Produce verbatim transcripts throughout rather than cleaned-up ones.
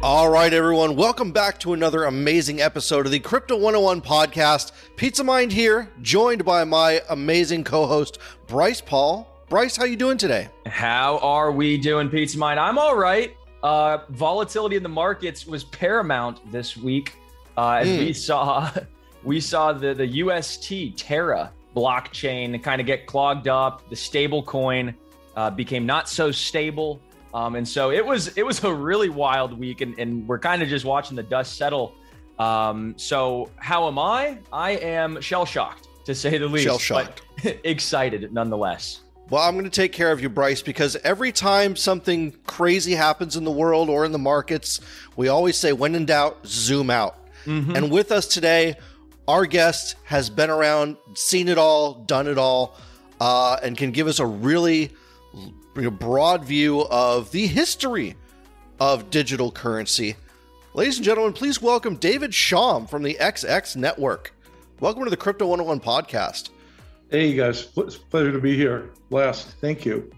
All right, everyone, welcome back to another amazing episode of the Crypto one oh one Podcast. Pizza Mind here, joined by my amazing co-host, Bryce Paul. Bryce, how you doing today? How are we doing, Pizza Mind? I'm all right. Uh, volatility in the markets was paramount this week. Uh, as mm. we saw, we saw the, the U S T Terra blockchain kind of get clogged up. The stable coin uh, became not so stable. Um, and so it was it was a really wild week, and, and we're kind of just watching the dust settle. Um, so how am I? I am shell-shocked, to say the least. Shell-shocked. But excited, nonetheless. Well, I'm going to take care of you, Bryce, because every time something crazy happens in the world or in the markets, we always say, when in doubt, zoom out. Mm-hmm. And with us today, our guest has been around, seen it all, done it all, uh, and can give us a really... a broad view of the history of digital currency. Ladies and gentlemen, please welcome David Chaum from the X X Network. Welcome to the Crypto one oh one Podcast. Hey, guys. It's a pleasure to be here. Last, thank you.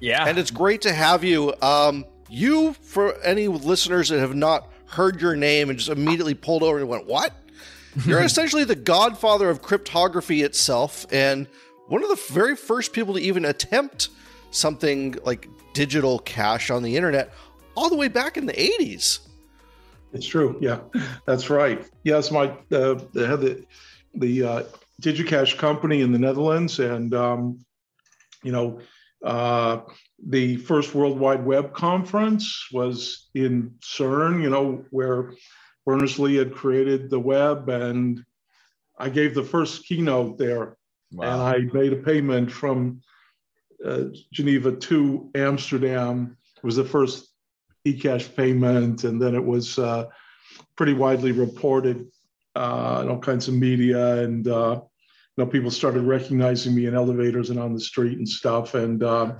Yeah. And it's great to have you. Um, you, for any listeners that have not heard your name and just immediately pulled over and went, what? You're essentially the godfather of cryptography itself and one of the very first people to even attempt something like digital cash on the internet all the way back in the eighties. It's true. Yeah, that's right. Yes, my uh, I had the the uh, DigiCash company in the Netherlands, and um, you know uh, the first World Wide Web conference was in CERN. You know where Berners-Lee had created the web, and I gave the first keynote there, wow. and I made a payment from Uh, Geneva to Amsterdam. Was the first eCash payment, and then it was uh, pretty widely reported uh, in all kinds of media, and uh, you know, people started recognizing me in elevators and on the street and stuff, and uh,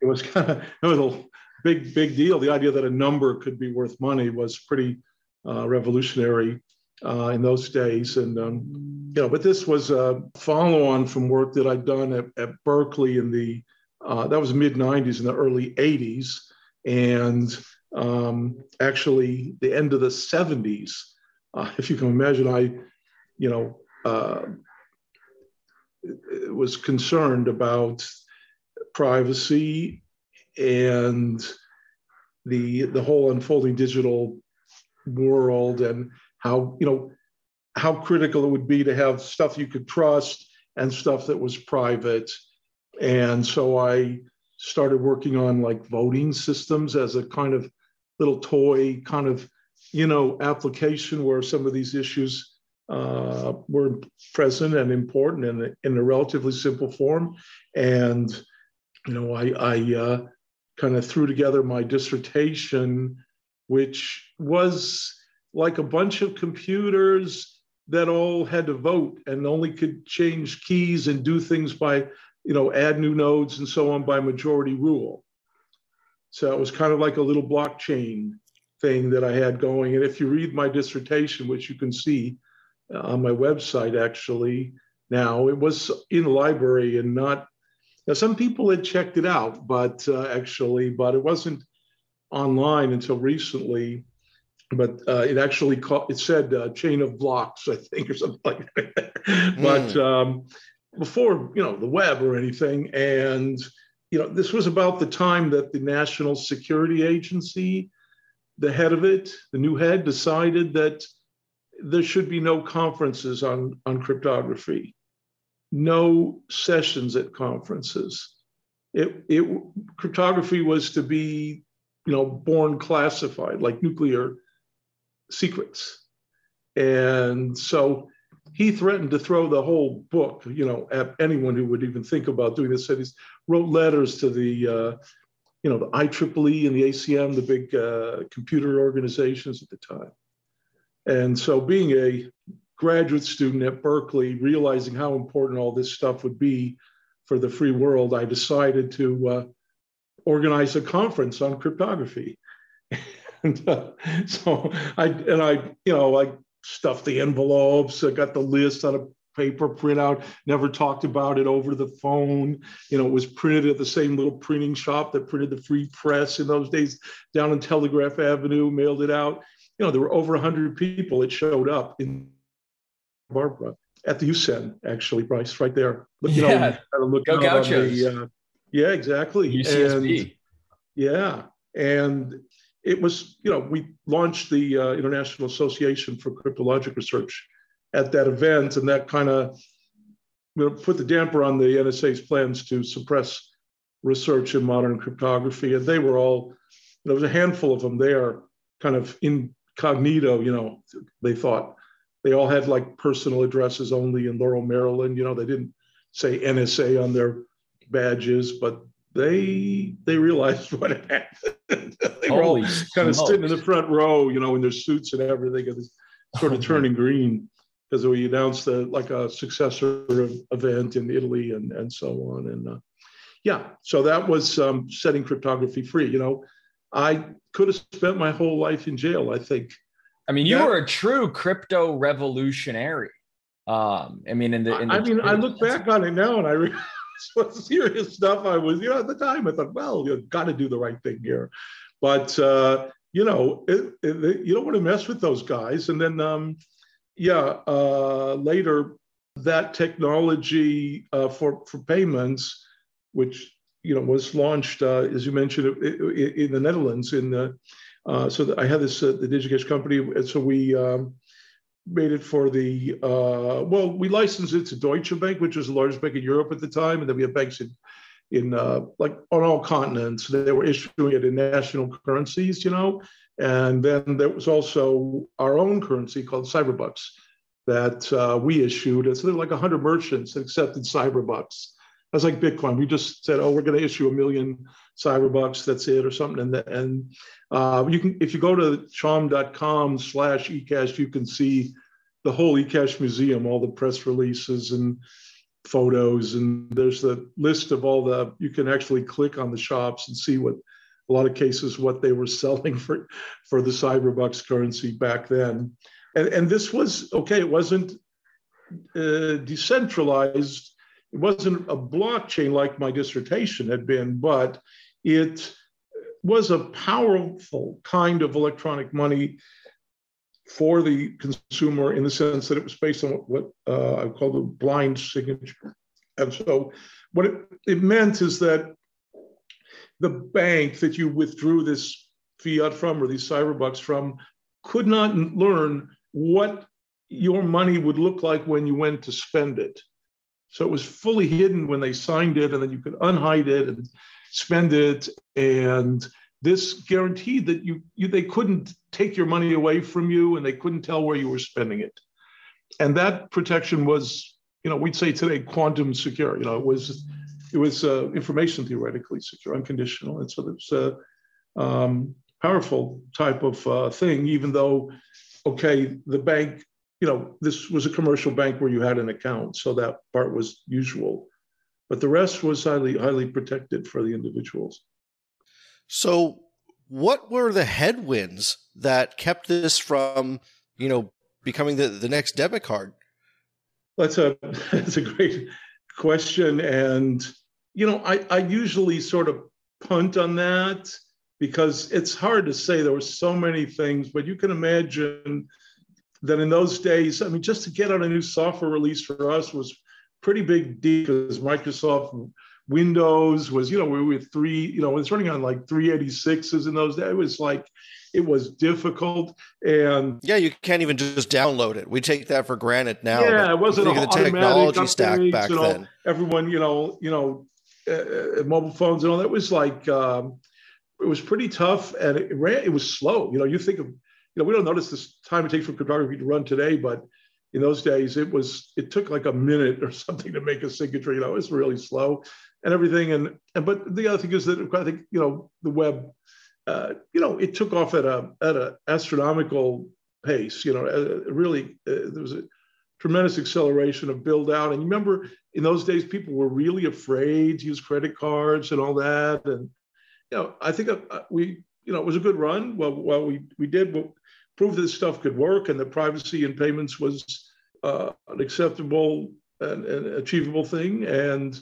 it was kind of it was a big big deal. The idea that a number could be worth money was pretty uh, revolutionary uh, in those days, and um, you know, but this was a follow-on from work that I'd done at, at Berkeley in the, uh, that was mid-nineties and the early eighties, and um, actually the end of the seventies. Uh, if you can imagine, I, you know, uh, was concerned about privacy and the the whole unfolding digital world and how, you know, how critical it would be to have stuff you could trust and stuff that was private. And so I started working on like voting systems as a kind of little toy kind of, you know, application where some of these issues uh, were present and important in, in a relatively simple form. And, you know, I, I uh, kind of threw together my dissertation, which was like a bunch of computers that all had to vote and only could change keys and do things by, you know, add new nodes and so on by majority rule. So it was kind of like a little blockchain thing that I had going. And if you read my dissertation, which you can see on my website actually now, it was in the library and not, now some people had checked it out, but uh, actually, but it wasn't online until recently. But uh, it actually called, it said uh, chain of blocks, I think, or something like that. But mm. um, before, you know, the web or anything. And, you know, this was about the time that the National Security Agency, the head of it, the new head, decided that there should be no conferences on, on cryptography, no sessions at conferences. It, it cryptography was to be, you know, born classified, like nuclear secrets. And so he threatened to throw the whole book, you know, at anyone who would even think about doing this. So he wrote letters to the, uh, you know, the I triple E and the A C M, the big uh, computer organizations at the time. And so being a graduate student at Berkeley, realizing how important all this stuff would be for the free world, I decided to uh, organize a conference on cryptography. And uh, so I, and I, you know, I stuffed the envelopes. I got the list on a paper printout, never talked about it over the phone. You know, it was printed at the same little printing shop that printed the Free Press in those days down on Telegraph Avenue, mailed it out. You know, there were over one hundred people that showed up in Barbara at the U C E N, actually, Bryce, right there. Look, you yeah. know, gotta look Go Gauchos. The, uh, yeah, exactly. U C S B. And, yeah. And it was, you know, we launched the uh, International Association for Cryptologic Research at that event, and that kind of you know, put the damper on the N S A's plans to suppress research in modern cryptography. And they were all, there was a handful of them there, kind of incognito, you know, they thought. They all had like personal addresses only in Laurel, Maryland. You know, they didn't say N S A on their badges, but they they realized what happened. They were all kind of sitting in the front row, you know, in their suits and everything, and sort of turning green. Because we announced the, like a successor event in Italy and, and so on. And uh, yeah, so that was um, setting cryptography free. You know, I could have spent my whole life in jail, I think. I mean, you yeah. were a true crypto revolutionary. Um, I mean, in the, in the I mean, I look back on it now and I realize what serious stuff I was, you know, at the time I thought, well, you've got to do the right thing here. But, uh, you know, it, it, you don't want to mess with those guys. And then, um, Yeah, uh, later that technology uh, for, for payments, which you know was launched uh, as you mentioned in, in the Netherlands. In the uh, so the, I had this uh, the DigiCash company, and so we um, made it for the uh, well, we licensed it to Deutsche Bank, which was the largest bank in Europe at the time, and then we had banks in in uh, like on all continents. They were issuing it in national currencies, you know. And then there was also our own currency called Cyberbucks that uh, we issued. It's like one hundred merchants that accepted Cyberbucks. That's like Bitcoin. We just said, oh, we're going to issue a million Cyberbucks. That's it or something. And, and uh, you can, if you go to chaum.com slash eCash, you can see the whole eCash museum, all the press releases and photos. And there's the list of all the, you can actually click on the shops and see what, a lot of cases, what they were selling for, for the Cyberbucks currency back then. And, and this was, okay, it wasn't uh, decentralized. It wasn't a blockchain like my dissertation had been, but it was a powerful kind of electronic money for the consumer in the sense that it was based on what, what uh, I call the blind signature. And so what it, it meant is that the bank that you withdrew this fiat from or these Cyberbucks from could not learn what your money would look like when you went to spend it. So it was fully hidden when they signed it, and then you could unhide it and spend it. And this guaranteed that you, you they couldn't take your money away from you, and they couldn't tell where you were spending it. And that protection was, you know, we'd say today quantum secure. You know, it was... It was uh, information theoretically secure, unconditional. And so it's a um, powerful type of uh, thing, even though, okay, the bank, you know, this was a commercial bank where you had an account. So that part was usual. But the rest was highly, highly protected for the individuals. So what were the headwinds that kept this from, you know, becoming the, the next debit card? That's a, that's a great question. And, you know, I, I usually sort of punt on that because it's hard to say. There were so many things, but you can imagine that in those days, I mean, just to get out a new software release for us was pretty big deal because Microsoft Windows was, you know, we were three, you know, it's running on like three eighty-sixes in those days. It was like, it was difficult. And yeah, you can't even just download it. We take that for granted now. Yeah, it wasn't the technology stack back then. All, everyone, you know, you know, uh, mobile phones and all that was like, um, it was pretty tough and it ran, it was slow. You know, you think of, you know, we don't notice this time it takes for cryptography to run today, but in those days it was, it took like a minute or something to make a signature, you know, it was really slow and everything. And, and, but the other thing is that I think, you know, the web, Uh, you know, it took off at a at an astronomical pace. You know, uh, really, uh, there was a tremendous acceleration of build out. And you remember, in those days, people were really afraid to use credit cards and all that. And you know, I think uh, we, you know, it was a good run. Well, well, we we did we proved that this stuff could work, and the privacy and payments was uh, an acceptable and, and achievable thing. And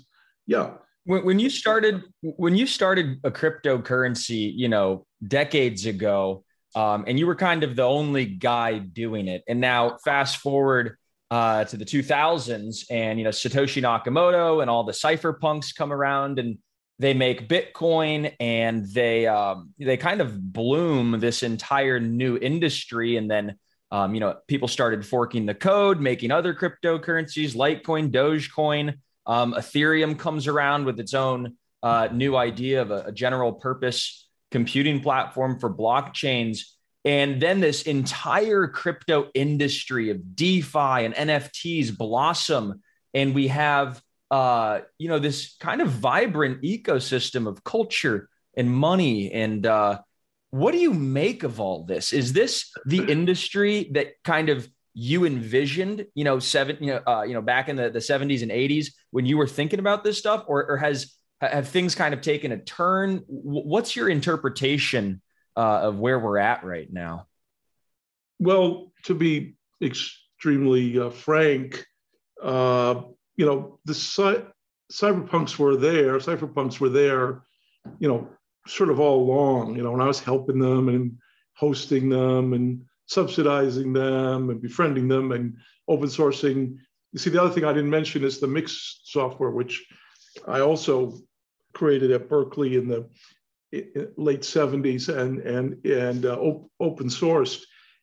yeah. When, when you started, when you started a cryptocurrency, you know, decades ago, um, and you were kind of the only guy doing it. And now fast forward uh, to the two thousands and, you know, Satoshi Nakamoto and all the cypherpunks come around and they make Bitcoin and they, um, they kind of bloom this entire new industry. And then, um, you know, people started forking the code, making other cryptocurrencies, Litecoin, Dogecoin, um, Ethereum comes around with its own uh, new idea of a, a general purpose computing platform for blockchains. And then this entire crypto industry of DeFi and N F Ts blossom. And we have Uh, you know, this kind of vibrant ecosystem of culture and money. And uh, what do you make of all this? Is this the industry that kind of you envisioned, you know, seven, you know, uh, you know, back in the, the seventies and eighties when you were thinking about this stuff, or, or has have things kind of taken a turn? What's your interpretation uh, of where we're at right now? Well, to be extremely uh, frank, uh, you know, the cy- cyberpunks were there, cypherpunks were there, you know, sort of all along, you know, when I was helping them and hosting them and subsidizing them and befriending them and open sourcing. You see, the other thing I didn't mention is the Mix software, which I also created at Berkeley in the in late seventies and and and uh, op- open sourced.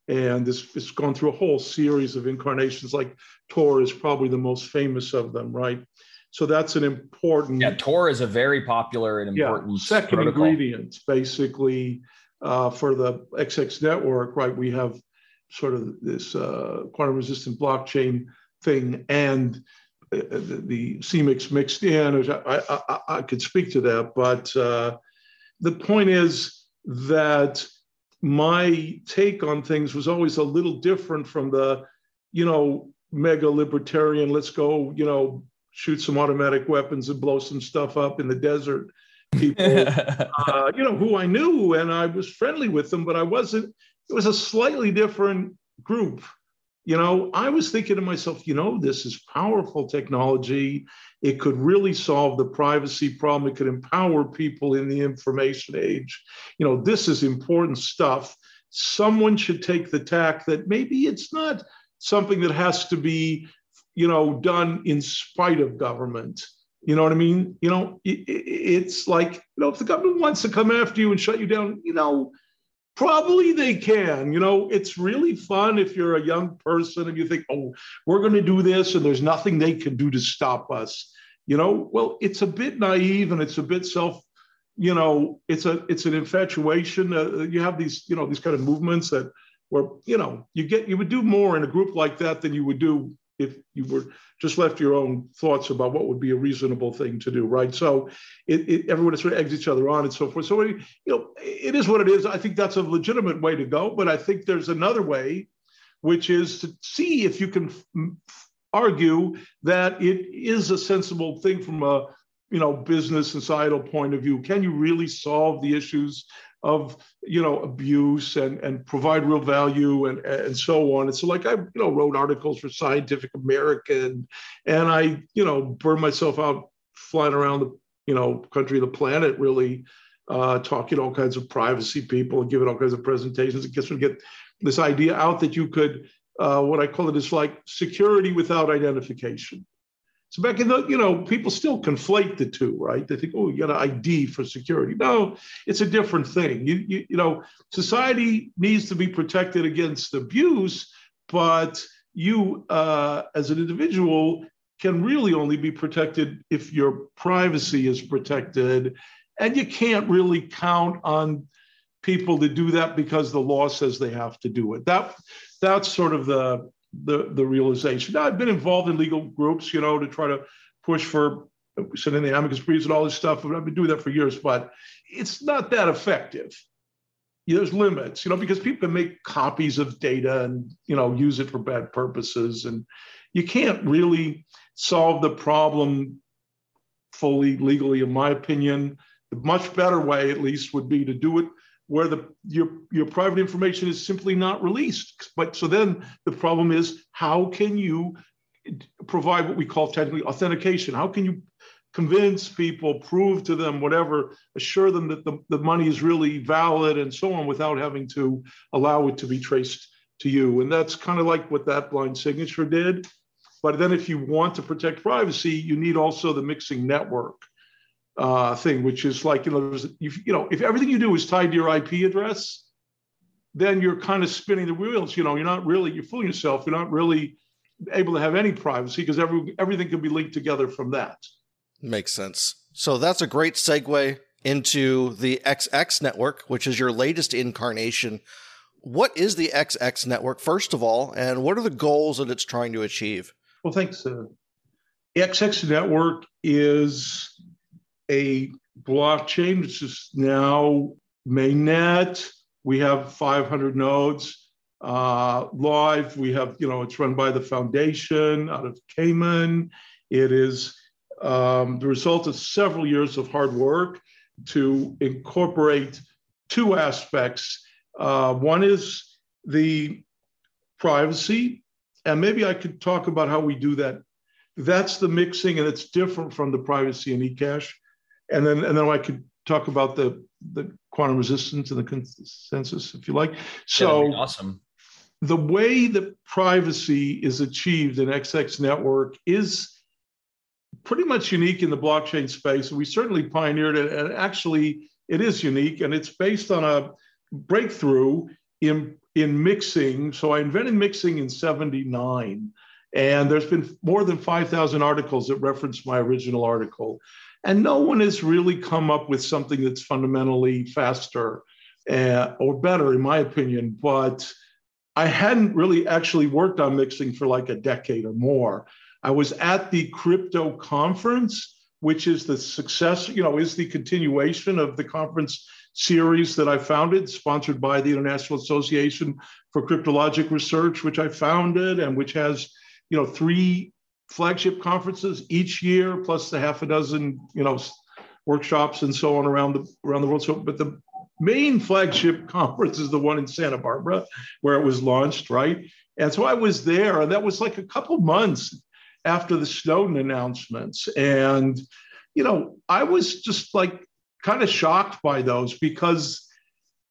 And this, it's gone through a whole series of incarnations, like Tor is probably the most famous of them, right? So that's an important... Yeah, Tor is a very popular and important... Yeah, second protocol. Ingredient, basically, uh, for the X X network, right? We have sort of this uh, quantum-resistant blockchain thing and the, the cMix mixed in. Which I, I, I could speak to that, but uh, the point is that... my take on things was always a little different from the, you know, mega libertarian, let's go, you know, shoot some automatic weapons and blow some stuff up in the desert people, uh, you know, who I knew and I was friendly with them, but I wasn't, it was a slightly different group. You know, I was thinking to myself, you know, this is powerful technology. It could really solve the privacy problem. It could empower people in the information age. You know, this is important stuff. Someone should take the tack that maybe it's not something that has to be, you know, done in spite of government. You know what I mean? You know, it, it's like, you know, if the government wants to come after you and shut you down, you know, probably they can. You know, it's really fun if you're a young person and you think, oh, we're going to do this and there's nothing they can do to stop us. You know, well, it's a bit naive and it's a bit self, you know, it's a it's an infatuation. Uh, you have these, you know, these kind of movements that where, you know, you get you would do more in a group like that than you would do if you were just left to your own thoughts about what would be a reasonable thing to do, right? So it, it, everyone sort of eggs each other on and so forth. So, you know, it is what it is. I think that's a legitimate way to go, but I think there's another way, which is to see if you can f- argue that it is a sensible thing from a, you know, business societal point of view. Can you really solve the issues of, you know, abuse and, and provide real value and, and so on. And so like I, you know, wrote articles for Scientific American and I, you know, burned myself out flying around the, you know, country of the planet, really uh, talking to all kinds of privacy people and giving all kinds of presentations. I guess we get this idea out that you could, uh, what I call it is like security without identification. So back in the, you know, people still conflate the two, right? They think, oh, you got an I D for security. No, it's a different thing. You, you, you know, society needs to be protected against abuse, but you uh, as an individual can really only be protected if your privacy is protected. And you can't really count on people to do that because the law says they have to do it. That that's sort of the... the the realization. Now, I've been involved in legal groups, you know, to try to push for sending the amicus briefs and all this stuff. I've been doing that for years, but it's not that effective. There's limits, you know, because people can make copies of data and, you know, use it for bad purposes. And you can't really solve the problem fully legally, in my opinion. The much better way, at least, would be to do it where the your your private information is simply not released. But so then the problem is, how can you provide what we call technically authentication? How can you convince people, prove to them, whatever, assure them that the, the money is really valid and so on, without having to allow it to be traced to you? And that's kind of like what that blind signature did. But then if you want to protect privacy, you need also the mixing network uh, thing, which is like, you know, if, you know, if everything you do is tied to your I P address, then you're kind of spinning the wheels. You know, you're not really, you're fooling yourself. You're not really able to have any privacy, because every, everything can be linked together from that. Makes sense. So that's a great segue into the X X Network, which is your latest incarnation. What is the X X Network, first of all, and what are the goals that it's trying to achieve? Well, thanks. Uh, the X X Network is a blockchain. It's just now mainnet. We have five hundred nodes uh, live. We have, you know, it's run by the foundation out of Cayman. It is um, the result of several years of hard work to incorporate two aspects. Uh, one is the privacy. And maybe I could talk about how we do that. That's the mixing, and it's different from the privacy and eCash. And then, and then I could talk about the, the quantum resistance and the consensus, if you like. So yeah, awesome. The way that privacy is achieved in X X Network is pretty much unique in the blockchain space. We certainly pioneered it, and actually it is unique, and it's based on a breakthrough in in mixing. So I invented mixing in seventy-nine, and there's been more than five thousand articles that reference my original article. And no one has really come up with something that's fundamentally faster uh, or better, in my opinion. But I hadn't really actually worked on mixing for like a decade or more. I was at the crypto conference, which is the success, you know, is the continuation of the conference series that I founded, sponsored by the International Association for Cryptologic Research, which I founded, and which has, you know, three flagship conferences each year, plus the half a dozen, you know, workshops and so on around the around the world. So, but the main flagship conference is the one in Santa Barbara, where it was launched, right? And so I was there, and that was like a couple months after the Snowden announcements, and you know, I was just like kind of shocked by those, because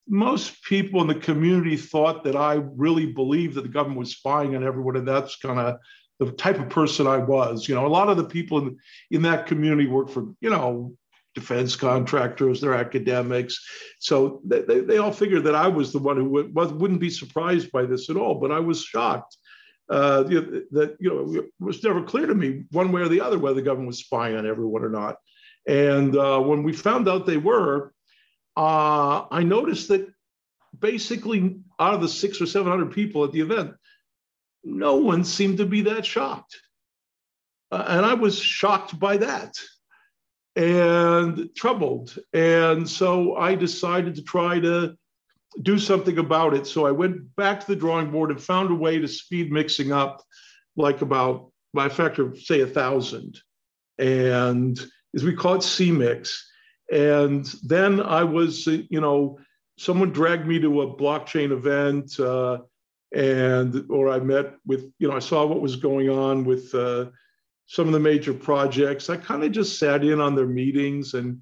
most people in the community thought that I really believed that the government was spying on everyone, and that's kind of the type of person I was. You know, a lot of the people in, in that community work for, you know, defense contractors, they're academics. So they, they, they all figured that I was the one who would, wouldn't be surprised by this at all, but I was shocked. Uh, that, you know, it was never clear to me one way or the other whether the government was spying on everyone or not. And uh, when we found out they were, uh, I noticed that basically out of the six or seven hundred people at the event, no one seemed to be that shocked. Uh, and I was shocked by that and troubled. And so I decided to try to do something about it. So I went back to the drawing board and found a way to speed mixing up, like about by a factor of, say, a thousand. And is we call it cMix. And then I was, you know, someone dragged me to a blockchain event uh, and, or I met with, you know, I saw what was going on with uh, some of the major projects. I kind of just sat in on their meetings and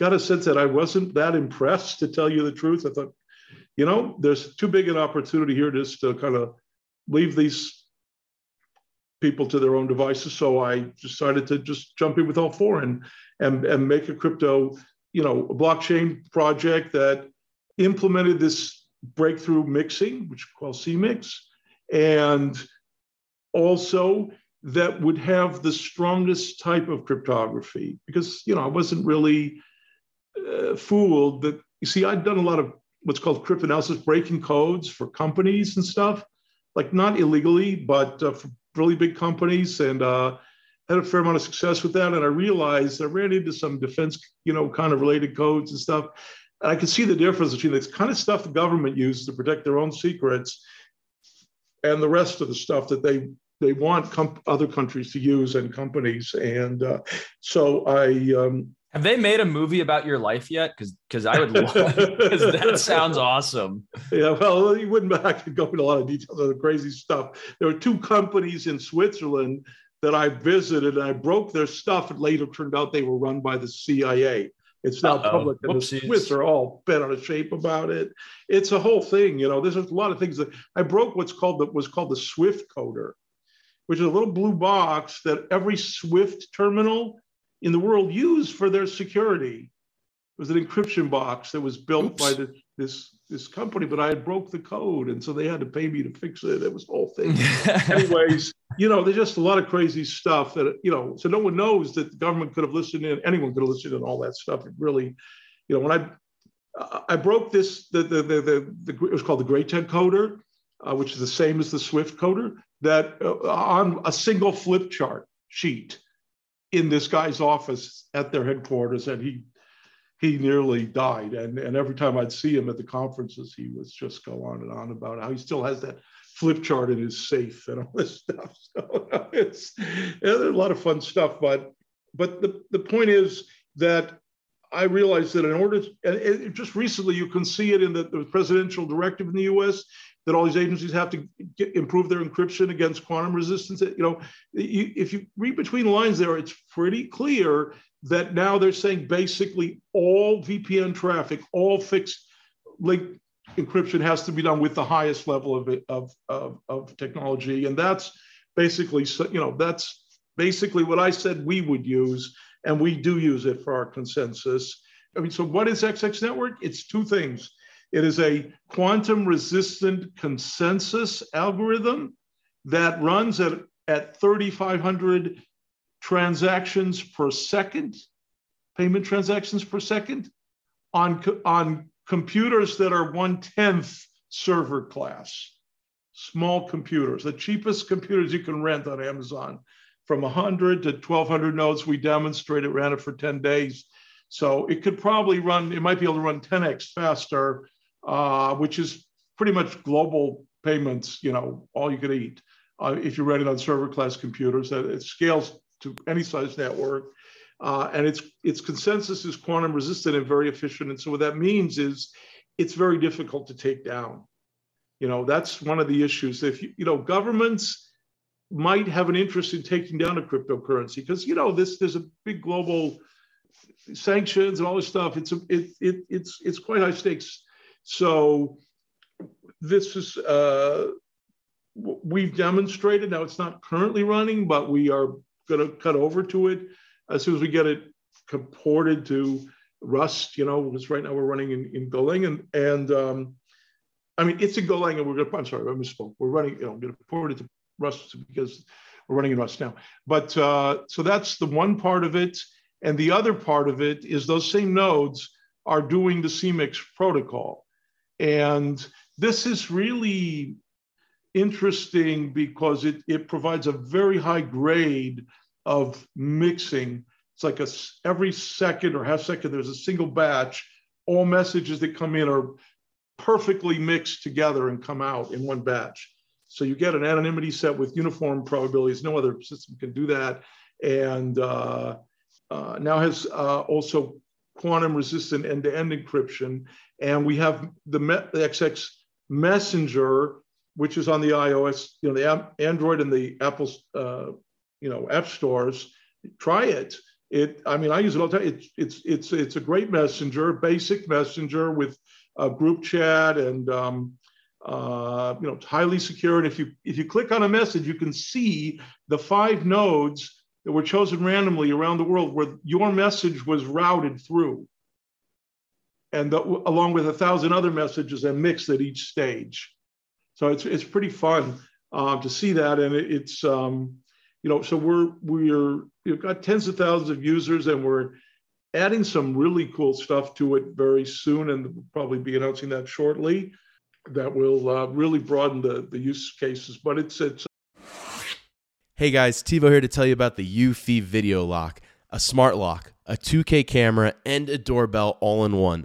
got a sense that I wasn't that impressed, to tell you the truth. I thought, you know, there's too big an opportunity here just to kind of leave these people to their own devices. So I decided to just jump in with all four and, and, and make a crypto, you know, a blockchain project that implemented this breakthrough mixing, which we call cMix, and also that would have the strongest type of cryptography. Because, you know, I wasn't really uh, fooled that, you see, I'd done a lot of what's called cryptanalysis, breaking codes for companies and stuff, like not illegally, but uh, for really big companies, and uh, had a fair amount of success with that. And I realized I ran into some defense, you know, kind of related codes and stuff. And I could see the difference between this kind of stuff the government uses to protect their own secrets and the rest of the stuff that they they want comp- other countries to use and companies. And uh, so I um, Have they made a movie about your life yet? Because because I would love it, because that sounds awesome. Yeah, well, you wouldn't I could go into a lot of details of the crazy stuff. There were two companies in Switzerland that I visited, and I broke their stuff. It later turned out they were run by the C I A. It's now Uh-oh. public, and Whoopsies. The Swiss are all bent out of shape about it. It's a whole thing, you know. There's a lot of things that I broke. What's called the was called the Swift coder, which is a little blue box that every Swift terminal in the world used for their security. It was an encryption box that was built Oops. by the, this this company, but I had broke the code, and so they had to pay me to fix it. It was the whole thing. Anyways, you know, there's just a lot of crazy stuff that, you know, so no one knows that the government could have listened in, anyone could have listened in all that stuff. It really, you know, when I I broke this, the the the, the, the it was called the Gray ten coder, uh, which is the same as the Swift coder, that uh, on a single flip chart sheet in this guy's office at their headquarters, and he he nearly died. And, and every time I'd see him at the conferences, he was just go on and on about how he still has that flip chart in his safe and all this stuff. So it's there's a lot of fun stuff. But but the, the point is that I realized that in order to, and it, just recently, you can see it in the, the presidential directive in the U S that all these agencies have to get, improve their encryption against quantum resistance. You know, you, if you read between the lines there, it's pretty clear that now they're saying basically all V P N traffic, all fixed link encryption has to be done with the highest level of of of, of technology, and that's basically, you know, that's basically what I said we would use, and we do use it for our consensus. I mean, so what is X X Network? It's two things. It is a quantum-resistant consensus algorithm that runs at, at thirty-five hundred transactions per second, payment transactions per second, on, on computers that are one-tenth server class, small computers. The cheapest computers you can rent on Amazon, from one hundred to twelve hundred nodes. We demonstrated, ran it for ten days. So it could probably run, it might be able to run ten x faster, Uh, which is pretty much global payments, you know, all you could eat. Uh, if you run it on server class computers, that it scales to any size network. Uh, and its its consensus is quantum resistant and very efficient. And so what that means is it's very difficult to take down. You know, that's one of the issues. If you, you know, governments might have an interest in taking down a cryptocurrency because, you know, this there's a big global sanctions and all this stuff. It's a, it it it's it's quite high stakes. So this is, uh, we've demonstrated, now it's not currently running, but we are gonna cut over to it as soon as we get it ported to Rust, you know, because right now we're running in, in Golang and, and um, I mean, it's in Golang and we're gonna, I'm sorry, I misspoke. We're running, you know, I'm gonna port it to Rust because we're running in Rust now. But uh, so that's the one part of it. And the other part of it is those same nodes are doing the cMix protocol. And this is really interesting because it, it provides a very high grade of mixing. It's like a, every second or half second, there's a single batch. All messages that come in are perfectly mixed together and come out in one batch. So you get an anonymity set with uniform probabilities. No other system can do that. And uh, uh, now has uh, also quantum resistant end-to-end encryption. And we have the, me- the X X Messenger, which is on the iOS, you know, the app, Android and the Apple, uh, you know, app stores. Try it. It, I mean, I use it all the time. It's, it's, it's, it's a great messenger, basic messenger with a group chat and, um, uh, you know, it's highly secure. And if you, if you click on a message, you can see the five nodes that were chosen randomly around the world where your message was routed through, and the, along with a thousand other messages and mixed at each stage. So it's it's pretty fun uh, to see that, and it, it's um, you know so we're we're we've got tens of thousands of users, and we're adding some really cool stuff to it very soon, and we'll probably be announcing that shortly. That will uh, really broaden the the use cases, but it's it's. Hey guys, TiVo here to tell you about the Eufy Video Lock, a smart lock, a two K camera, and a doorbell all in one.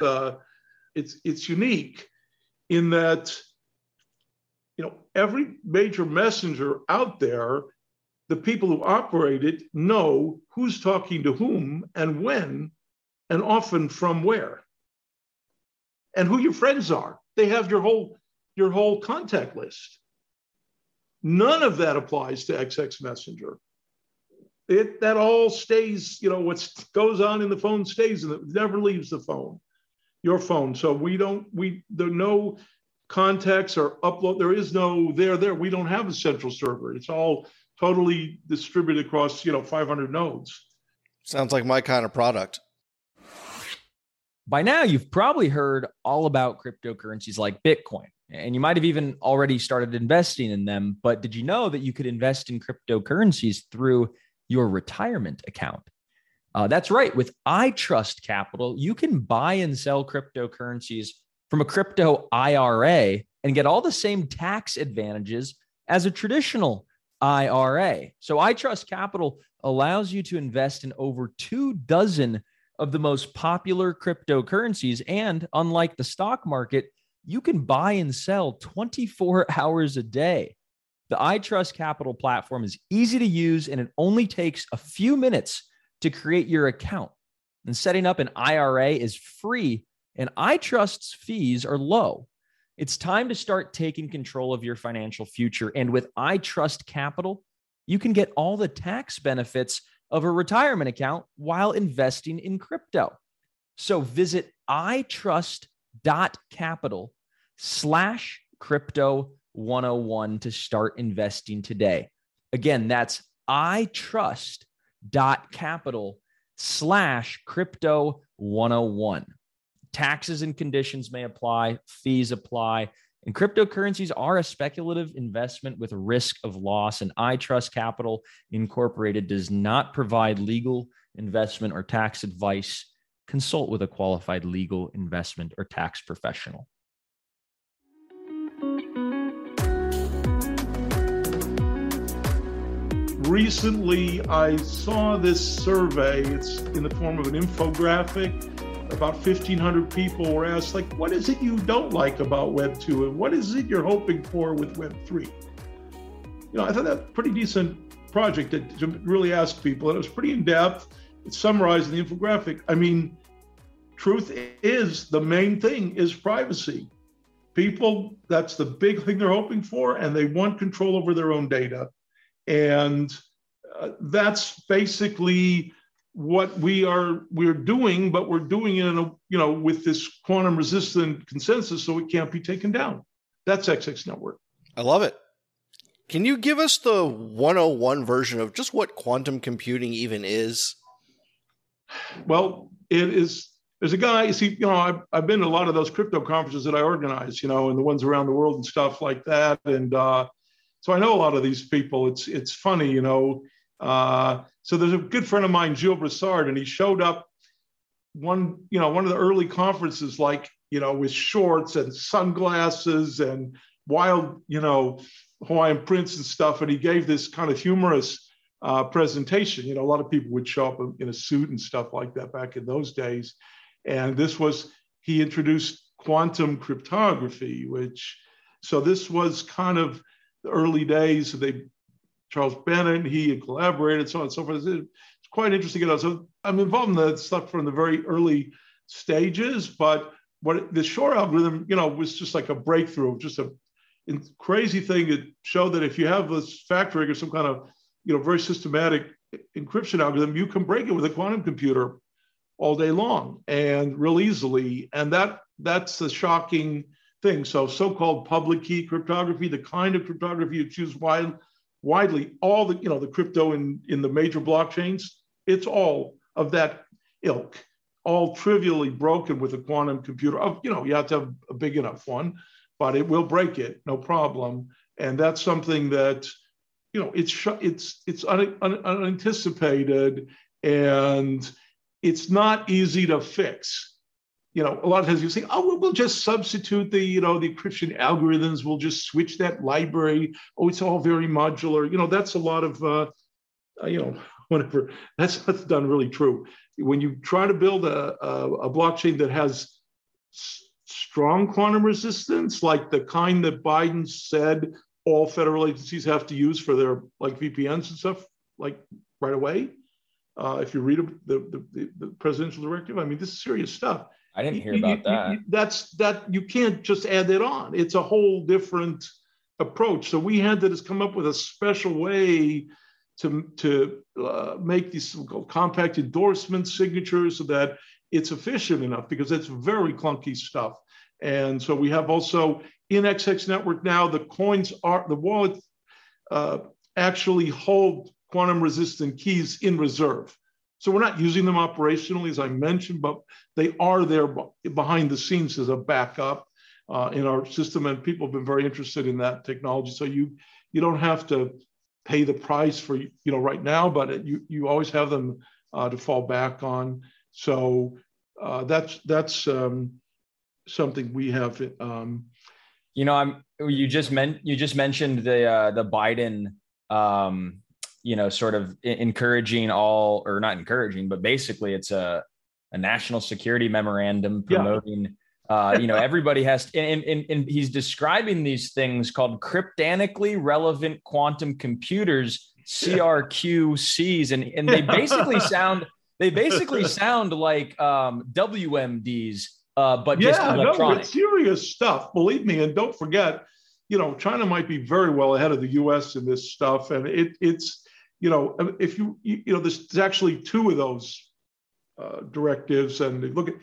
Uh, it's it's unique in that, you know, every major messenger out there, the people who operate it know who's talking to whom and when, and often from where, and who your friends are. They have your whole your whole contact list. None of that applies to X X Messenger. It that all stays, you know, what goes on in the phone stays in the, never leaves the phone. Your phone. So we don't, we, there are no contacts or upload. There is no, there, there. We don't have a central server. It's all totally distributed across, you know, five hundred nodes. Sounds like my kind of product. By now, you've probably heard all about cryptocurrencies like Bitcoin, and you might have even already started investing in them. But did you know that you could invest in cryptocurrencies through your retirement account? Uh, that's right. With iTrust Capital, you can buy and sell cryptocurrencies from a crypto I R A and get all the same tax advantages as a traditional I R A. So iTrust Capital allows you to invest in over two dozen of the most popular cryptocurrencies. And unlike the stock market, you can buy and sell twenty-four hours a day. The iTrust Capital platform is easy to use, and it only takes a few minutes to create your account. And setting up an I R A is free, and iTrust's fees are low. It's time to start taking control of your financial future. And with iTrust Capital, you can get all the tax benefits of a retirement account while investing in crypto. So visit itrust.capital slash crypto 101 to start investing today. Again, that's iTrust. Dot capital slash crypto 101. Taxes and conditions may apply, fees apply, and cryptocurrencies are a speculative investment with risk of loss. And iTrust Capital Incorporated does not provide legal investment or tax advice. Consult with a qualified legal investment or tax professional. Recently, I saw this survey. It's in the form of an infographic about fifteen hundred people were asked, like, what is it you don't like about Web two? And what is it you're hoping for with Web three? You know, I thought that's a pretty decent project that to really ask people. And it was pretty in-depth. It's summarized in the infographic. I mean, truth is, the main thing is privacy. People, that's the big thing they're hoping for, and they want control over their own data. And uh, that's basically what we are we're doing, but we're doing it in a, you know, with this quantum resistant consensus, so it can't be taken down. That's X X Network. I love it. Can you give us the one oh one version of just what quantum computing even is? Well, it is, there's a guy, you see, you know, I've, I've been to a lot of those crypto conferences that I organize, you know, and the ones around the world and stuff like that. And uh, so I know a lot of these people. It's, it's funny, you know, uh, so there's a good friend of mine, Gilles Brassard, and he showed up one, you know, one of the early conferences, like, you know, with shorts and sunglasses and wild, you know, Hawaiian prints and stuff. And he gave this kind of humorous uh, presentation. You know, a lot of people would show up in a suit and stuff like that back in those days. And this was, he introduced quantum cryptography, which, so this was kind of the early days. They, Charles Bennett, he had collaborated, so on and so forth. It's quite interesting. So I'm involved in that stuff from the very early stages, but what the Shor algorithm, you know, was just like a breakthrough, just a crazy thing that showed that if you have this factoring or some kind of, you know, very systematic encryption algorithm, you can break it with a quantum computer all day long and real easily. And that that's the shocking thing. So so-called public key cryptography, the kind of cryptography you choose wide, widely, all the, you know, the crypto in, in the major blockchains, it's all of that ilk, all trivially broken with a quantum computer. Of, you know, you have to have a big enough one, but it will break it, no problem. And that's something that, you know, it's it's it's un, un, unanticipated, and it's not easy to fix. You know, a lot of times you say, oh, we'll just substitute the, you know, the encryption algorithms. We'll just switch that library. Oh, it's all very modular. You know, that's a lot of, uh, you know, whatever. That's that's done really true. When you try to build a, a, a blockchain that has s- strong quantum resistance, like the kind that Biden said all federal agencies have to use for their, like, V P Ns and stuff, like, right away. Uh, if you read the, the, the presidential directive, I mean, this is serious stuff. I didn't hear about you, that. You, that's that you can't just add that on. It's a whole different approach. So we had to just come up with a special way to to uh, make these so-called compact endorsement signatures so that it's efficient enough, because it's very clunky stuff. And so we have also in X X Network now, the coins are the wallets uh, actually hold quantum resistant keys in reserve. So we're not using them operationally, as I mentioned, but they are there behind the scenes as a backup uh, in our system. And people have been very interested in that technology. So you you don't have to pay the price for, you know, right now, but it, you you always have them uh, to fall back on. So uh, that's that's um, something we have. Um, you know, I'm you just meant you just mentioned the uh, the Biden. Um, you know, sort of encouraging all, or not encouraging, but basically it's a, a national security memorandum promoting, yeah. uh, you know, everybody has, to, and, and, and he's describing these things called cryptanically relevant quantum computers, C R Q Cs. And, and they basically sound, they basically sound like um, W M Ds, uh, but yeah, just electronic. No, it's serious stuff, believe me. And don't forget, you know, China might be very well ahead of the U S in this stuff. And it it's, you know, if you, you know, there's, there's actually two of those uh, directives, and look at, wow.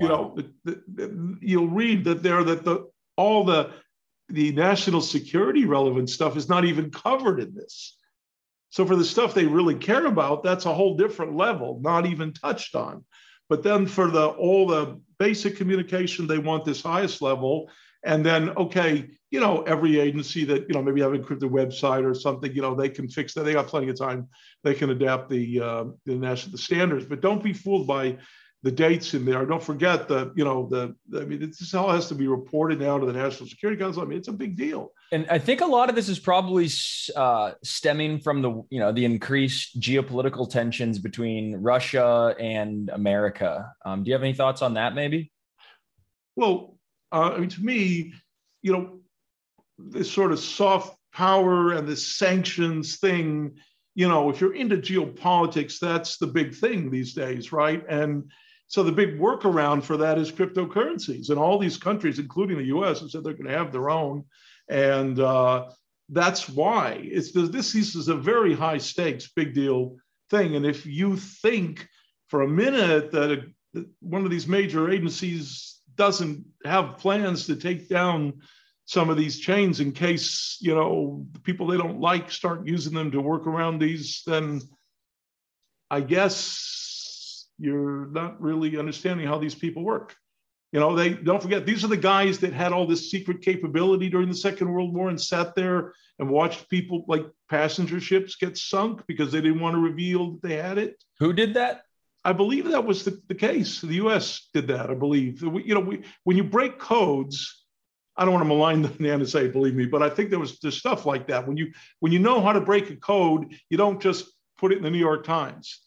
you know, the, the, you'll read that there that the all the the national security relevant stuff is not even covered in this. So for the stuff they really care about, that's a whole different level, not even touched on. But then for the all the basic communication, they want this highest level. And then, okay, you know, every agency that, you know, maybe have an encrypted website or something, you know, they can fix that. They got plenty of time. They can adapt the uh, the national the standards. But don't be fooled by the dates in there. Don't forget the, you know, the, I mean, this all has to be reported now to the National Security Council. I mean, it's a big deal. And I think a lot of this is probably uh, stemming from the, you know, the increased geopolitical tensions between Russia and America. Um, do you have any thoughts on that, maybe? Well, uh, I mean, to me, you know, this sort of soft power and this sanctions thing, you know, if you're into geopolitics, that's the big thing these days, right? And so the big workaround for that is cryptocurrencies. And all these countries, including the U S, have said they're going to have their own. And uh, that's why. It's this, this is a very high stakes, big deal thing. And if you think for a minute that, a, that one of these major agencies doesn't have plans to take down some of these chains in case, you know, the people they don't like start using them to work around these, then I guess you're not really understanding how these people work. You know, they don't forget, these are the guys that had all this secret capability during the Second World War and sat there and watched people like passenger ships get sunk because they didn't want to reveal that they had it. Who did that? I believe that was the, the case. The U S did that, I believe. We, you know, we, when you break codes, I don't want to malign the N S A, believe me, but I think there was there's stuff like that. When you when you know how to break a code, you don't just put it in the New York Times.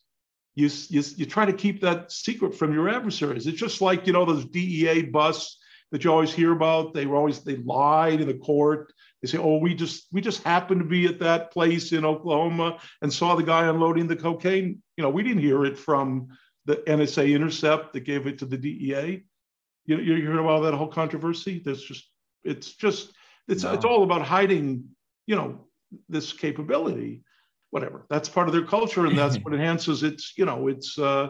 You, you, you try to keep that secret from your adversaries. It's just like, you know, those D E A busts that you always hear about. They were always, they lied in the court. They say, oh, we just we just happened to be at that place in Oklahoma and saw the guy unloading the cocaine. You know, we didn't hear it from the N S A intercept that gave it to the D E A. You, you heard about that whole controversy? There's just It's just, it's no. It's all about hiding, you know, this capability, whatever. That's part of their culture, and that's what enhances its, you know, it's, uh,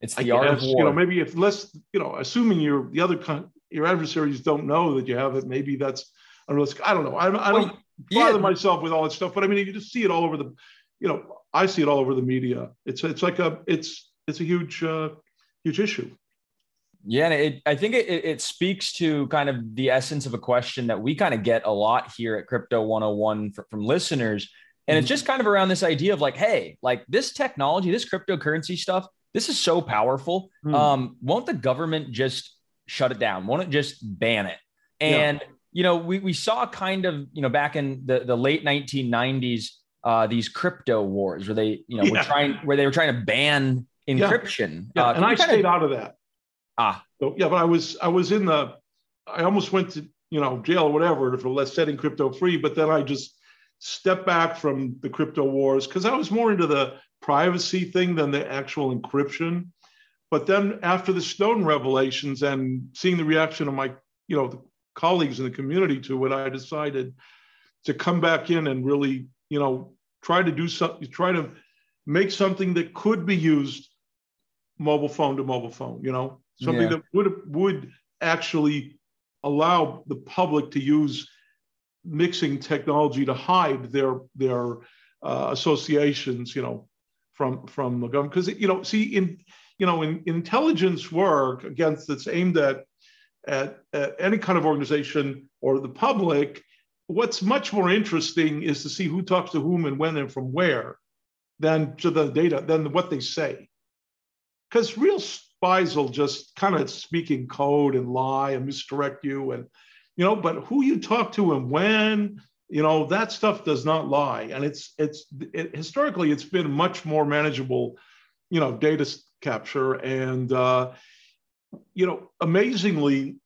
it's the I art guess, of war. You know, maybe if less, you know, assuming your the other con- your adversaries don't know that you have it, maybe that's, I don't know. I don't know. I, I don't well, bother yeah. myself with all that stuff, but I mean, you just see it all over the, you know, I see it all over the media. It's it's like a it's it's a huge uh, huge issue. Yeah, and it, I think it, it speaks to kind of the essence of a question that we kind of get a lot here at Crypto one oh one for, from listeners. And mm-hmm. it's just kind of around this idea of like, hey, like this technology, this cryptocurrency stuff, this is so powerful. Mm-hmm. Um, won't the government just shut it down? Won't it just ban it? And, yeah. you know, we, we saw kind of, you know, back in the, the late nineteen nineties, uh, these crypto wars where they, you know, yeah. were trying, where they were trying to ban encryption. Yeah. Yeah. Uh, and I stayed of, out of that. Ah. So, yeah, but I was I was in the I almost went to you know jail or whatever for setting crypto free, but then I just stepped back from the crypto wars because I was more into the privacy thing than the actual encryption. But then after the Snowden revelations and seeing the reaction of my you know the colleagues in the community to it, I decided to come back in and really you know try to do something, try to make something that could be used mobile phone to mobile phone, you know. Something yeah. that would would actually allow the public to use mixing technology to hide their their uh, associations, you know, from from the government. Because you know, see, in you know, in, in intelligence work against that's aimed at, at at any kind of organization or the public, what's much more interesting is to see who talks to whom and when and from where, than to the data, than what they say, because real. Spies will just kind of speak in code and lie and misdirect you, and you know. But who you talk to and when, you know, that stuff does not lie. And it's it's it, historically it's been much more manageable, you know, data capture. And uh, you know, amazingly,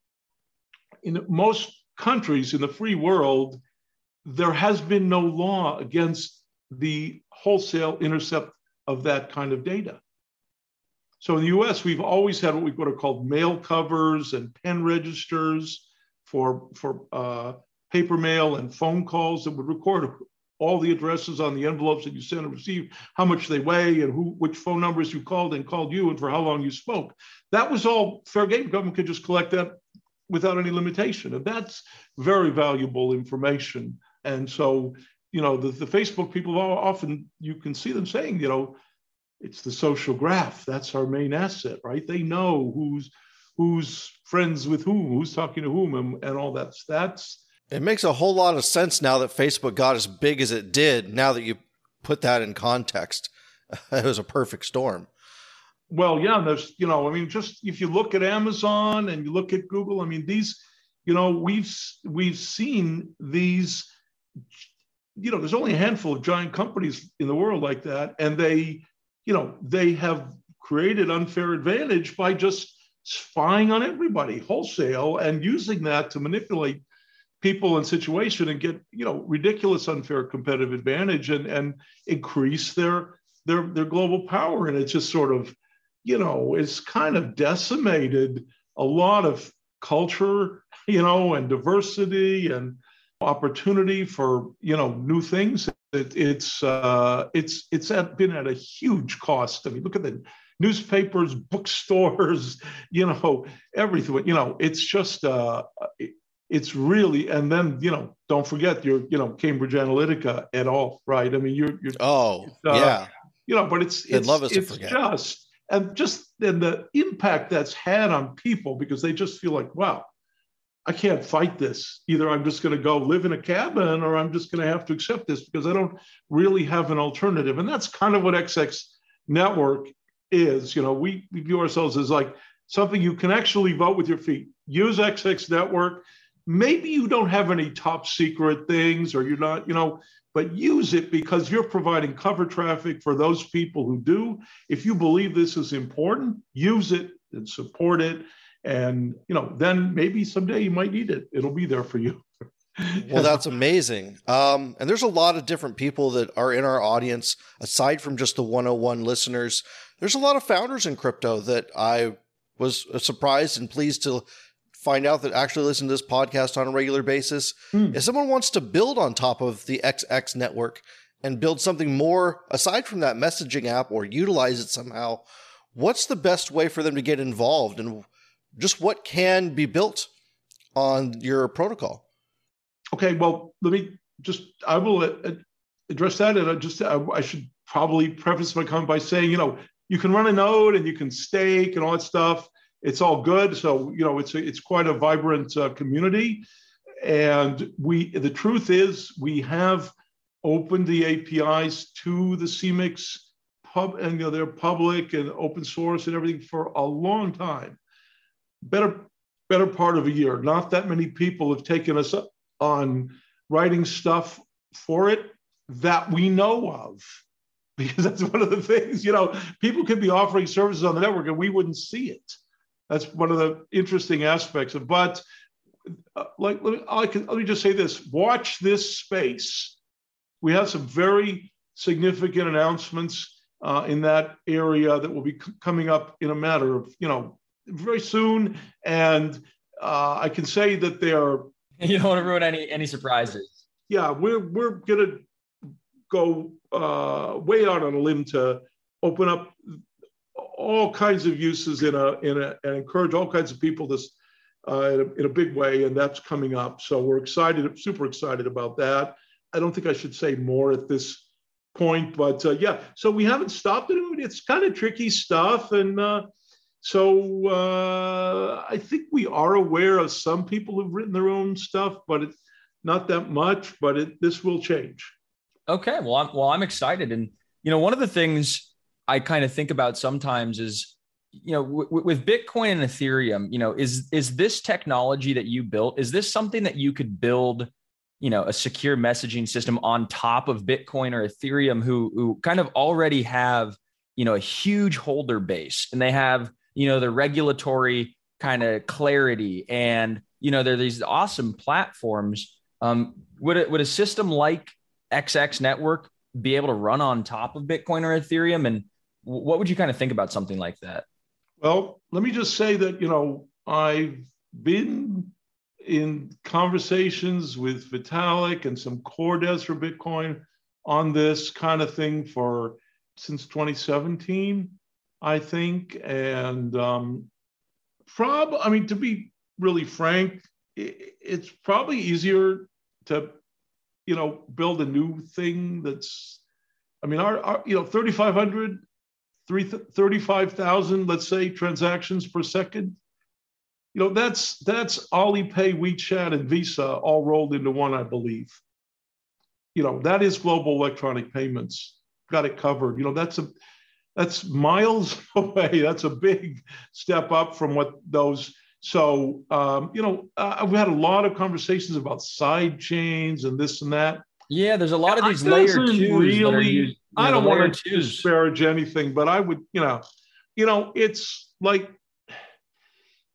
in most countries in the free world, there has been no law against the wholesale intercept of that kind of data. So in the U S, we've always had what we would have called mail covers and pen registers for, for uh, paper mail and phone calls that would record all the addresses on the envelopes that you sent and received, how much they weigh and who, which phone numbers you called and called you and for how long you spoke. That was all fair game. Government could just collect that without any limitation. And that's very valuable information. And so, you know, the, the Facebook people often, you can see them saying, you know, it's the social graph. That's our main asset, right? They know who's who's friends with whom, who's talking to whom, and, and all that. That's it makes a whole lot of sense now that Facebook got as big as it did. Now that you put that in context, it was a perfect storm. Well, yeah, there's, you know, I mean, just if you look at Amazon and you look at Google, I mean, these, you know, we've we've seen these, you know, there's only a handful of giant companies in the world like that. And they, you know, they have created unfair advantage by just spying on everybody wholesale and using that to manipulate people and situation and get, you know, ridiculous unfair competitive advantage and, and increase their, their, their global power. And it's just sort of, you know, it's kind of decimated a lot of culture, you know, and diversity and opportunity for, you know, new things. It, it's, uh, it's, it's been at a huge cost. I mean, look at the newspapers, bookstores, you know, everything, you know, it's just, uh, it, it's really, and then, you know, don't forget your, you know, Cambridge Analytica et al, right? I mean, you're, you're oh, uh, yeah, you know, but it's, it's, love us it's to forget. just, And just and the impact that's had on people, because they just feel like, wow, I can't fight this. Either I'm just going to go live in a cabin or I'm just going to have to accept this because I don't really have an alternative. And that's kind of what X X Network is. You know, we, we view ourselves as like something you can actually vote with your feet. Use X X Network. Maybe you don't have any top secret things or you're not, you know, but use it because you're providing cover traffic for those people who do. If you believe this is important, use it and support it. And, you know, then maybe someday you might need it. It'll be there for you. Well, that's amazing. Um, and there's a lot of different people that are in our audience, aside from just the one oh one listeners. There's a lot of founders in crypto that I was surprised and pleased to find out that actually listen to this podcast on a regular basis. Mm. If someone wants to build on top of the X X Network and build something more aside from that messaging app or utilize it somehow, what's the best way for them to get involved and just what can be built on your protocol? Okay, well, let me just, I will address that. And I just, I should probably preface my comment by saying, you know, you can run a node and you can stake and all that stuff. It's all good. So, you know, it's a, it's quite a vibrant uh, community. And we, the truth is we have opened the A P Is to the cMix pub and, you know, they're public and open source and everything for a long time. Better, better part of a year. Not that many people have taken us up on writing stuff for it that we know of. Because that's one of the things, you know, people could be offering services on the network and we wouldn't see it. That's one of the interesting aspects of, but uh, like, let me, I can, let me just say this, watch this space. We have some very significant announcements uh, in that area that will be c- coming up in a matter of, you know, very soon. And uh, I can say that they are- You don't want to ruin any, any surprises. Yeah, we're, we're gonna go uh, way out on a limb to open up all kinds of uses in a, in a, and encourage all kinds of people this uh, in, a, in a big way. And that's coming up. So we're excited, super excited about that. I don't think I should say more at this point, but uh, yeah, so we haven't stopped it. It's kind of tricky stuff. And uh, so uh, I think we are aware of some people who've written their own stuff, but it's not that much, but it, this will change. Okay. Well, I'm, well, I'm excited. And, you know, one of the things I kind of think about sometimes is, you know, w- with Bitcoin and Ethereum, you know, is, is this technology that you built, is this something that you could build, you know, a secure messaging system on top of Bitcoin or Ethereum who, who kind of already have, you know, a huge holder base and they have, you know, the regulatory kind of clarity and, you know, they're these awesome platforms. Um, would it, would a system like X X Network be able to run on top of Bitcoin or Ethereum? And what would you kind of think about something like that? Well, let me just say that, you know, I've been in conversations with Vitalik and some core devs for Bitcoin on this kind of thing for since twenty seventeen, I think. And um, prob- I mean, to be really frank, it's probably easier to, you know, build a new thing that's, I mean, our, our you know, thirty-five hundred, thirty-five thousand, let's say, transactions per second. You know, that's that's Alipay, WeChat, and Visa all rolled into one, I believe. You know, that is global electronic payments. Got it covered. You know, that's a, That's miles away. That's a big step up from what those. So, um, you know, uh, we've had a lot of conversations about side chains and this and that. Yeah, there's a lot of these layer twos. Really, used, you know, I don't want to disparage anything, but I would, you know, you know, it's like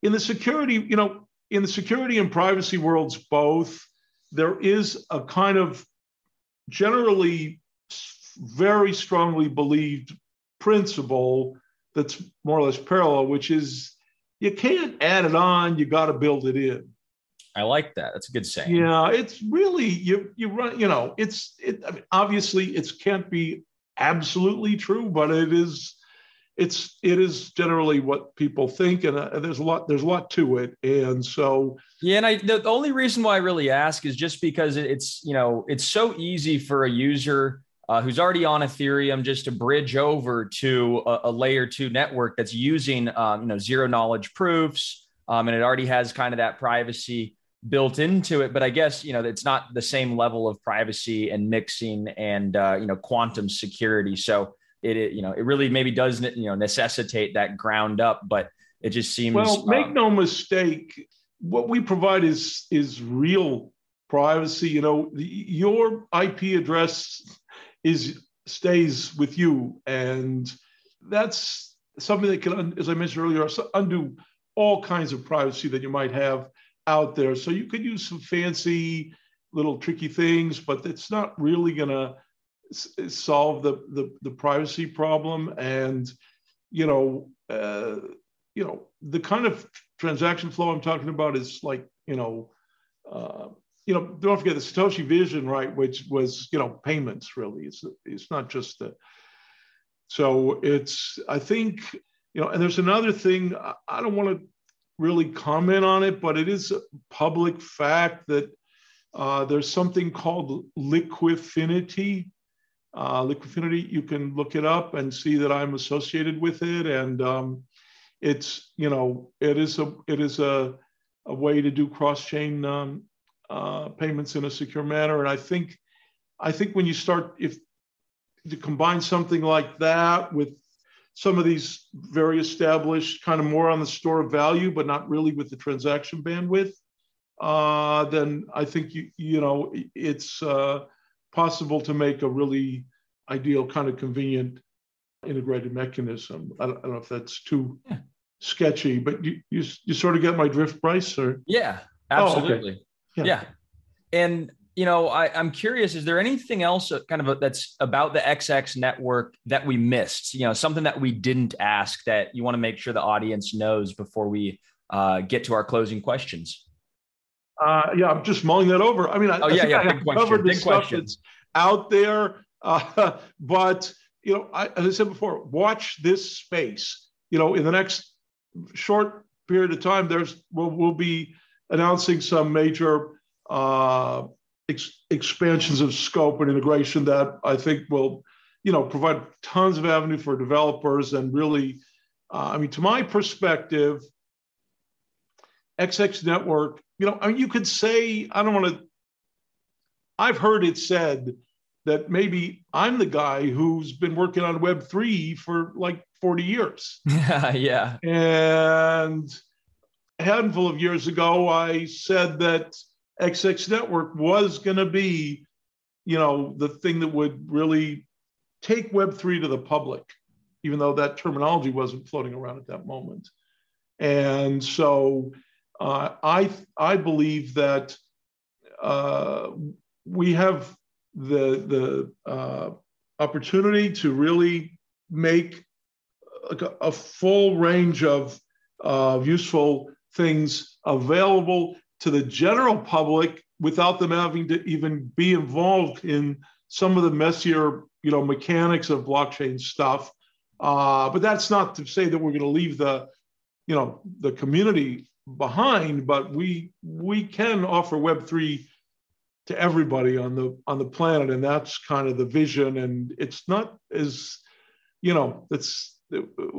in the security, you know, in the security and privacy worlds, both, there is a kind of generally very strongly believed principle that's more or less parallel, which is you can't add it on, you got to build it in. I like that. That's a good saying. Yeah, it's really, you you run, you know, it's, it, I mean, obviously it can't be absolutely true, but it is, it's, it is generally what people think. And uh, there's a lot, there's a lot to it. And so. Yeah. And I, the only reason why I really ask is just because it's, you know, it's so easy for a user Uh, who's already on Ethereum just to bridge over to a, a layer two network that's using um, you know, zero knowledge proofs, um, and it already has kind of that privacy built into it. But I guess, you know, it's not the same level of privacy and mixing and uh, you know, quantum security. So it, it you know it really maybe does you know necessitate that ground up, but it just seems. Well, make um, no mistake, what we provide is is real privacy. You know, the, your I P address is stays with you, and that's something that can, as I mentioned earlier, undo all kinds of privacy that you might have out there. So you could use some fancy little tricky things, but it's not really going to s- solve the, the the privacy problem. And you know, uh, you know, the kind of transaction flow I'm talking about is like, you know. Uh, You know, don't forget the Satoshi vision, right? Which was, you know, payments really. It's it's not just the. So it's, I think, you know, and there's another thing. I don't want to really comment on it, but it is a public fact that uh, there's something called Liquifinity. Uh, Liquifinity, you can look it up and see that I'm associated with it, and um, it's, you know, it is a it is a a way to do cross-chain Um, Uh, payments in a secure manner. And I think, I think when you start, if to combine something like that with some of these very established kind of more on the store of value, but not really with the transaction bandwidth, uh, then I think, you you know, it's uh, possible to make a really ideal kind of convenient integrated mechanism. I don't, I don't know if that's too yeah. sketchy, but you, you you sort of get my drift, Bryce? Or? Yeah, absolutely. Oh, okay. Yeah. yeah. And, you know, I, I'm curious, is there anything else kind of a, that's about the X X network that we missed? You know, something that we didn't ask that you want to make sure the audience knows before we uh, get to our closing questions? Uh, yeah, I'm just mulling that over. I mean, I, oh, I yeah, think yeah, I have covered the stuff that's out there. Uh, but, you know, I, as I said before, watch this space. You know, in the next short period of time, there's we'll, we'll be announcing some major uh, ex- expansions of scope and integration that I think will, you know, provide tons of avenue for developers. And really, uh, I mean, to my perspective, X X Network, you know, I mean, you could say, I don't want to, I've heard it said that maybe I'm the guy who's been working on Web three for like forty years. Yeah. And a handful of years ago, I said that X X Network was going to be, you know, the thing that would really take Web three to the public, even though that terminology wasn't floating around at that moment. And so uh, I I believe that uh, we have the the uh, opportunity to really make a, a full range of of useful things available to the general public without them having to even be involved in some of the messier, you know, mechanics of blockchain stuff. Uh, but that's not to say that we're going to leave the, you know, the community behind. But we we can offer Web three to everybody on the on the planet, and that's kind of the vision. And it's not as, you know, it's.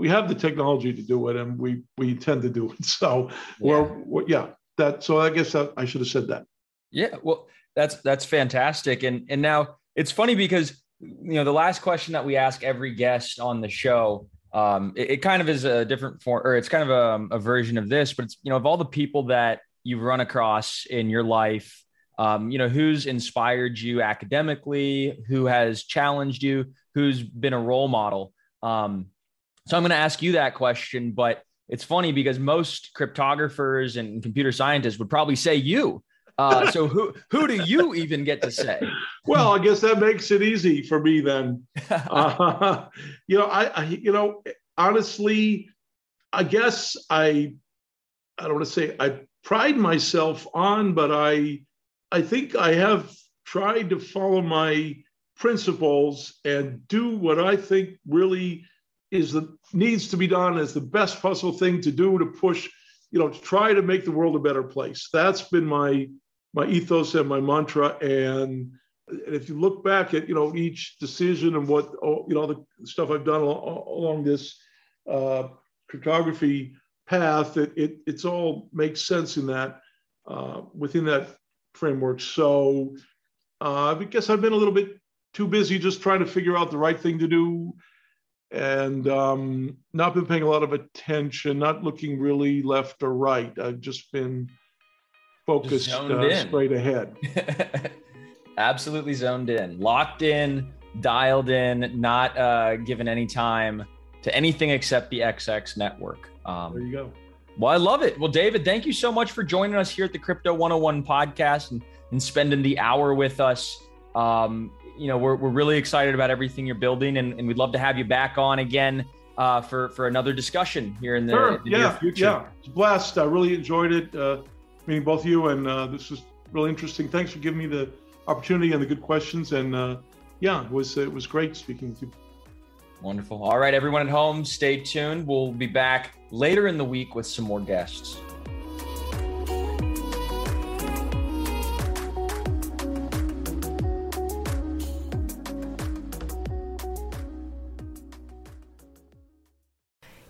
We have the technology to do it, and we we intend to do it. So, yeah. well, yeah, that. So I guess I, I should have said that. Yeah, well, that's that's fantastic. And and now it's funny because you know, the last question that we ask every guest on the show, um, it, it kind of is a different form, or it's kind of a, a version of this, but it's, you know, of all the people that you've run across in your life, um, you know, who's inspired you academically, who has challenged you, who's been a role model. Um, so I'm going to ask you that question, but it's funny because most cryptographers and computer scientists would probably say you. Uh, so who who do you even get to say? Well, I guess that makes it easy for me then. Uh, you know, I, I you know honestly, I guess I I don't want to say I pride myself on, but I I think I have tried to follow my principles and do what I think really is the needs to be done as the best possible thing to do to push, you know, to try to make the world a better place. That's been my my ethos and my mantra. And if you look back at, you know, each decision and what, you know, the stuff I've done along this uh, cryptography path, it, it it's all makes sense in that, uh, within that framework. So uh, I guess I've been a little bit too busy just trying to figure out the right thing to do and um, not been paying a lot of attention, not looking really left or right. I've just been focused just uh, straight ahead. Absolutely zoned in, locked in, dialed in, not uh, given any time to anything except the X X Network. Um, there you go. Well, I love it. Well, David, thank you so much for joining us here at the Crypto one oh one podcast and, and spending the hour with us. Um, You know, we're we're really excited about everything you're building, and, and we'd love to have you back on again uh, for for another discussion here in the, sure. in the yeah. near future. Yeah, it's a blast. I really enjoyed it, uh, meeting both of you, and uh, this was really interesting. Thanks for giving me the opportunity and the good questions, and uh, yeah, it was it was great speaking with you. Wonderful. All right, everyone at home, stay tuned. We'll be back later in the week with some more guests.